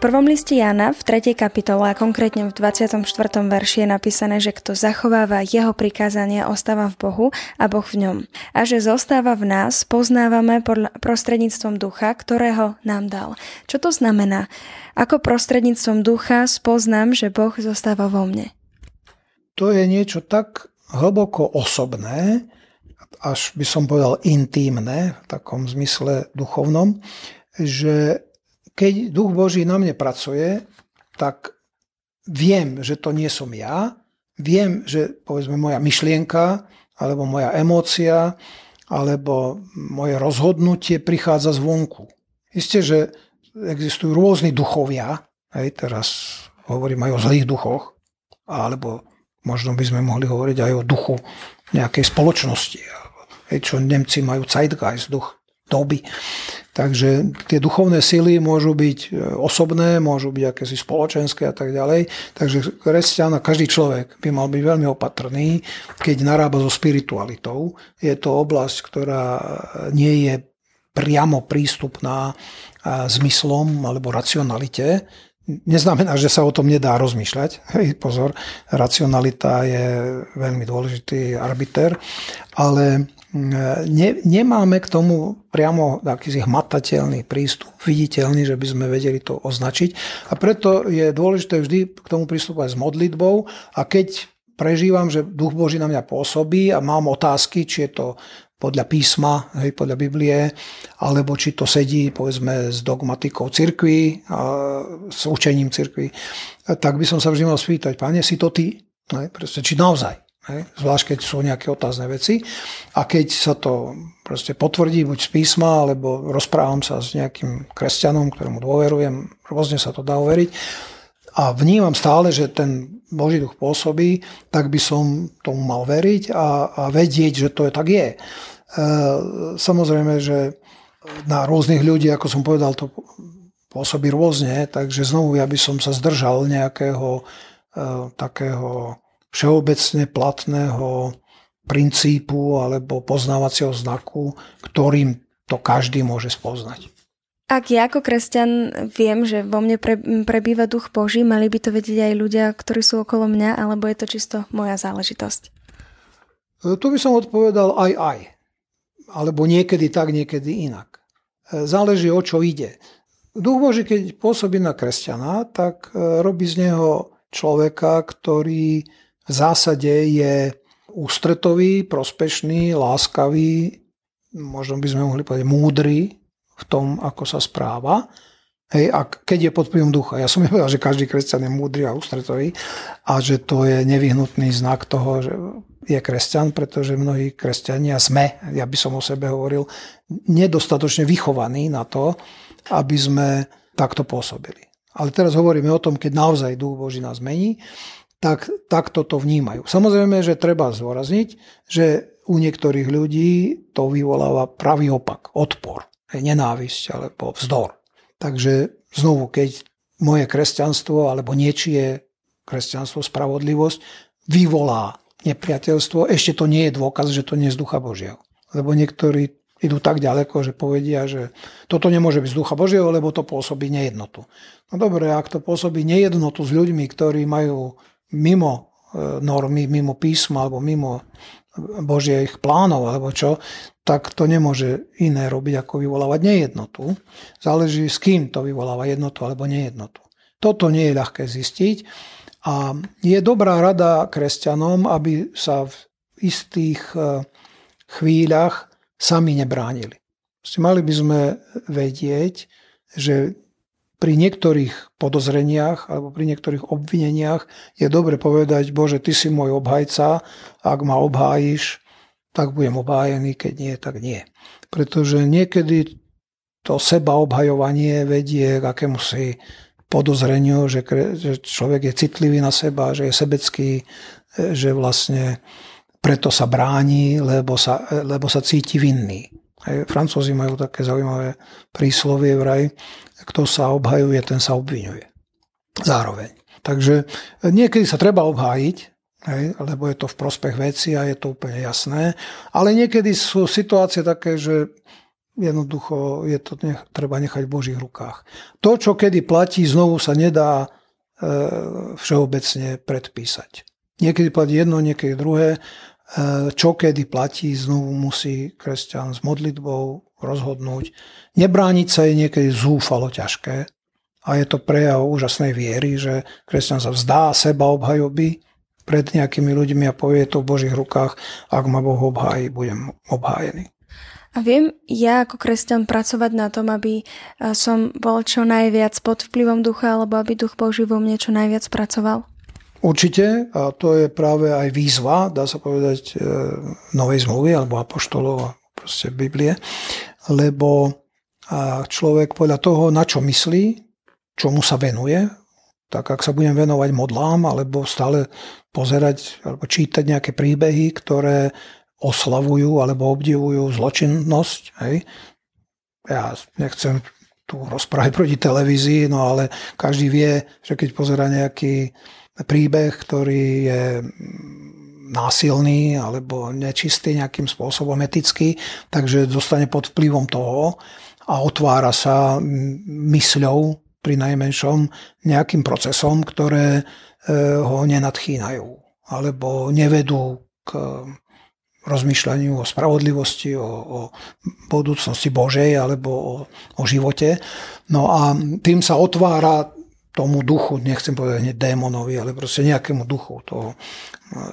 V prvom liste Jána v 3. kapitole a konkrétne v 24. verši je napísané, že kto zachováva jeho prikázania, ostáva v Bohu a Boh v ňom. A že zostáva v nás, poznávame prostredníctvom ducha, ktorého nám dal. Čo to znamená? Ako prostredníctvom ducha spoznám, že Boh zostáva vo mne? To je niečo tak hlboko osobné, až by som povedal intímne, v takom zmysle duchovnom, že keď Duch Boží na mne pracuje, tak viem, že to nie som ja, viem, že povedzme moja myšlienka, alebo moja emócia, alebo moje rozhodnutie prichádza zvonku. Isté, že existujú rôzni duchovia, hej, teraz hovorím aj o zlých duchoch, alebo možno by sme mohli hovoriť aj o duchu nejakej spoločnosti, čo Nemci majú Zeitgeist, duch doby. Takže tie duchovné sily môžu byť osobné, môžu byť akési spoločenské a tak ďalej. Takže kresťan a každý človek by mal byť veľmi opatrný, keď narába so spiritualitou. Je to oblasť, ktorá nie je priamo prístupná zmyslom alebo racionalite. Neznamená, že sa o tom nedá rozmýšľať. Hej, pozor, racionalita je veľmi dôležitý arbiter, ale nemáme k tomu priamo taký hmatateľný prístup, viditeľný, že by sme vedeli to označiť. A preto je dôležité vždy k tomu pristúpať s modlitbou a keď prežívam, že Duch Boží na mňa pôsobí a mám otázky, či je to podľa písma, hej, podľa Biblie, alebo či to sedí, povedzme, s dogmatikou cirkvi, s učením cirkvi, tak by som sa vždy mal spýtať, Pane, si to ty? Hej, proste, či naozaj? Hej, zvlášť, keď sú nejaké otázne veci. A keď sa to proste potvrdí, buď z písma, alebo rozprávam sa s nejakým kresťanom, ktorému dôverujem, rôzne sa to dá overiť, a vnímam stále, že ten Boží duch pôsobí, tak by som tomu mal veriť a vedieť, že to je, tak je. Samozrejme, že na rôznych ľudí, ako som povedal, to pôsobí rôzne, takže znovu ja by som sa zdržal nejakého takého všeobecne platného princípu alebo poznávacieho znaku, ktorým to každý môže spoznať. Ak ja ako kresťan viem, že vo mne prebýva duch Boží, mali by to vedieť aj ľudia, ktorí sú okolo mňa, alebo je to čisto moja záležitosť? Tu by som odpovedal aj. Alebo niekedy tak, niekedy inak. Záleží, o čo ide. Duch Boží, keď pôsobí na kresťana, tak robí z neho človeka, ktorý v zásade je ústretový, prospešný, láskavý, možno by sme mohli povedať múdry, v tom, ako sa správa. Hej, a keď je pod vplyvom ducha. Ja som nevedal, že každý kresťan je múdry a ústretový a že to je nevyhnutný znak toho, že je kresťan, pretože mnohí kresťania sme, ja by som o sebe hovoril, nedostatočne vychovaní na to, aby sme takto pôsobili. Ale teraz hovoríme o tom, keď naozaj Duch Boží nás mení, tak toto vnímajú. Samozrejme, že treba zdôrazniť, že u niektorých ľudí to vyvoláva pravý opak, odpor. Nenávisť alebo vzdor. Takže znovu, keď moje kresťanstvo alebo niečie kresťanstvo, spravodlivosť vyvolá nepriateľstvo, ešte to nie je dôkaz, že to nie je z Ducha Božieho. Lebo niektorí idú tak ďaleko, že povedia, že toto nemôže byť z Ducha Božieho, lebo to pôsobí nejednotu. No dobre, ak to pôsobí nejednotu s ľuďmi, ktorí majú mimo normy, mimo písma alebo mimo Božích plánov alebo čo, tak to nemôže iné robiť, ako vyvolávať nejednotu. Záleží, s kým to vyvoláva jednotu alebo nejednotu. Toto nie je ľahké zistiť a je dobrá rada kresťanom, aby sa v istých chvíľach sami nebránili. Mali by sme vedieť, že pri niektorých podozreniach alebo pri niektorých obvineniach je dobre povedať, Bože, ty si môj obhajca, ak ma obhájiš, tak budem obhájený, keď nie, tak nie. Pretože niekedy to sebaobhajovanie vedie k akémusi podozreniu, že človek je citlivý na seba, že je sebecký, že vlastne preto sa bráni, lebo sa cíti vinný. Aj Francúzi majú také zaujímavé príslovie vraj, kto sa obhajuje, ten sa obviňuje. zároveň. Takže niekedy sa treba obhájiť, lebo je to v prospech veci a je to úplne jasné. Ale niekedy sú situácie také, že jednoducho je to treba nechať v Božích rukách. To, čo kedy platí, znovu sa nedá všeobecne predpísať. Niekedy platí jedno, niekedy druhé. Čo kedy platí, znovu musí kresťan s modlitbou rozhodnúť. Nebrániť sa je niekedy zúfalo ťažké a je to prejav úžasnej viery, že kresťan sa vzdá seba obhajoby pred nejakými ľuďmi a povie to v Božích rukách, ak ma Boh obhájí, budem obhájený. A viem ja ako kresťan pracovať na tom, aby som bol čo najviac pod vplyvom ducha, alebo aby duch Boží vo mne čo najviac pracoval? Určite, a to je práve aj výzva, dá sa povedať, Novej zmluvy alebo apoštolov a proste Biblie, lebo človek podľa toho, na čo myslí, čomu sa venuje, tak ak sa budem venovať modlám alebo stále pozerať alebo čítať nejaké príbehy, ktoré oslavujú alebo obdivujú zločinnosť, hej, ja nechcem tu rozprávať proti televízii, no ale každý vie, že keď pozerá nejaký príbeh, ktorý je násilný alebo nečistý nejakým spôsobom etický, takže dostane pod vplyvom toho a otvára sa mysľou pri najmenšom nejakým procesom, ktoré ho nenadchýnajú alebo nevedú k rozmýšľaniu o spravodlivosti, o budúcnosti Božej alebo o živote. No a tým sa otvára tomu duchu, nechcem povedať nie démonovi, ale proste nejakému duchu,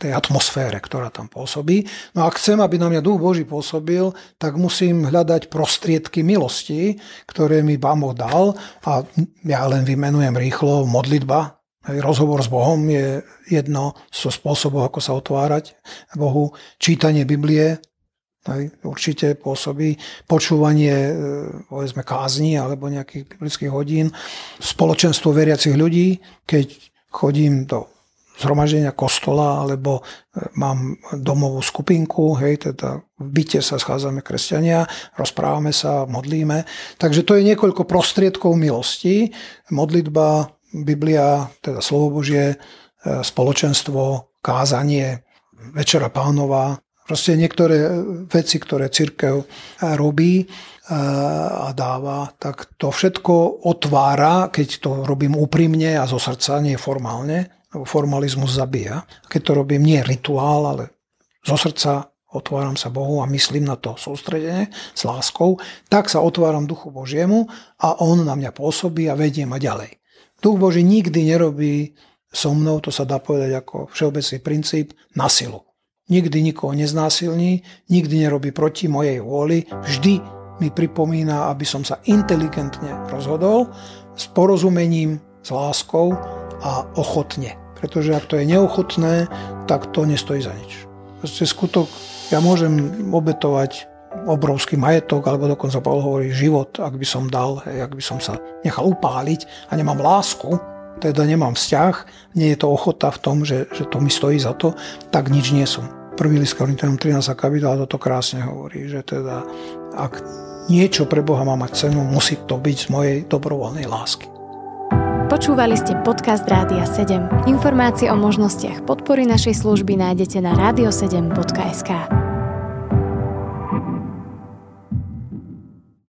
tej atmosfére, ktorá tam pôsobí. No a chcem, aby na mňa duch Boží pôsobil, tak musím hľadať prostriedky milosti, ktoré mi Pán Boh dal, a ja len vymenujem rýchlo: modlitba. Rozhovor s Bohom je jedno zo spôsobov, ako sa otvárať Bohu. Čítanie Biblie určite pôsobí, počúvanie povedzme kázni alebo nejakých biblických hodín, spoločenstvo veriacich ľudí, keď chodím do zhromaždenia kostola alebo mám domovú skupinku, hej, teda v byte sa schádzame kresťania, rozprávame sa, modlíme. Takže to je niekoľko prostriedkov milosti: modlitba, Biblia, teda slovo Božie, spoločenstvo, kázanie, Večera Pánova. Proste niektoré veci, ktoré cirkev robí a dáva, tak to všetko otvára, keď to robím úprimne a zo srdca, nie formálne, lebo formalizmus zabíja. Keď to robím nie rituál, ale zo srdca, otváram sa Bohu a myslím na to sústredenie s láskou, tak sa otváram Duchu Božiemu a on na mňa pôsobí a vedie ma ďalej. Duch Boží nikdy nerobí so mnou, to sa dá povedať ako všeobecný princíp, na silu. Nikdy nikoho neznásilní, nikdy nerobí proti mojej vôli, vždy mi pripomína, aby som sa inteligentne rozhodol, s porozumením, s láskou a ochotne. Pretože ak to je neochotné, tak to nestojí za nič. Proste skutok, ja môžem obetovať obrovský majetok, alebo dokonca Pavel hovorí život, ak by som dal, ak by som sa nechal upáliť a nemám lásku, teda nemám vzťah, nie je to ochota v tom, že to mi stojí za to, tak nič nie som. Prvý list Korinťanom 13. kapitola toto krásne hovorí, že teda ak niečo pre Boha má mať cenu, musí to byť z mojej dobrovoľnej lásky. Počúvali ste podcast Rádia 7. Informácie o možnostiach podpory našej služby nájdete na radio7.sk.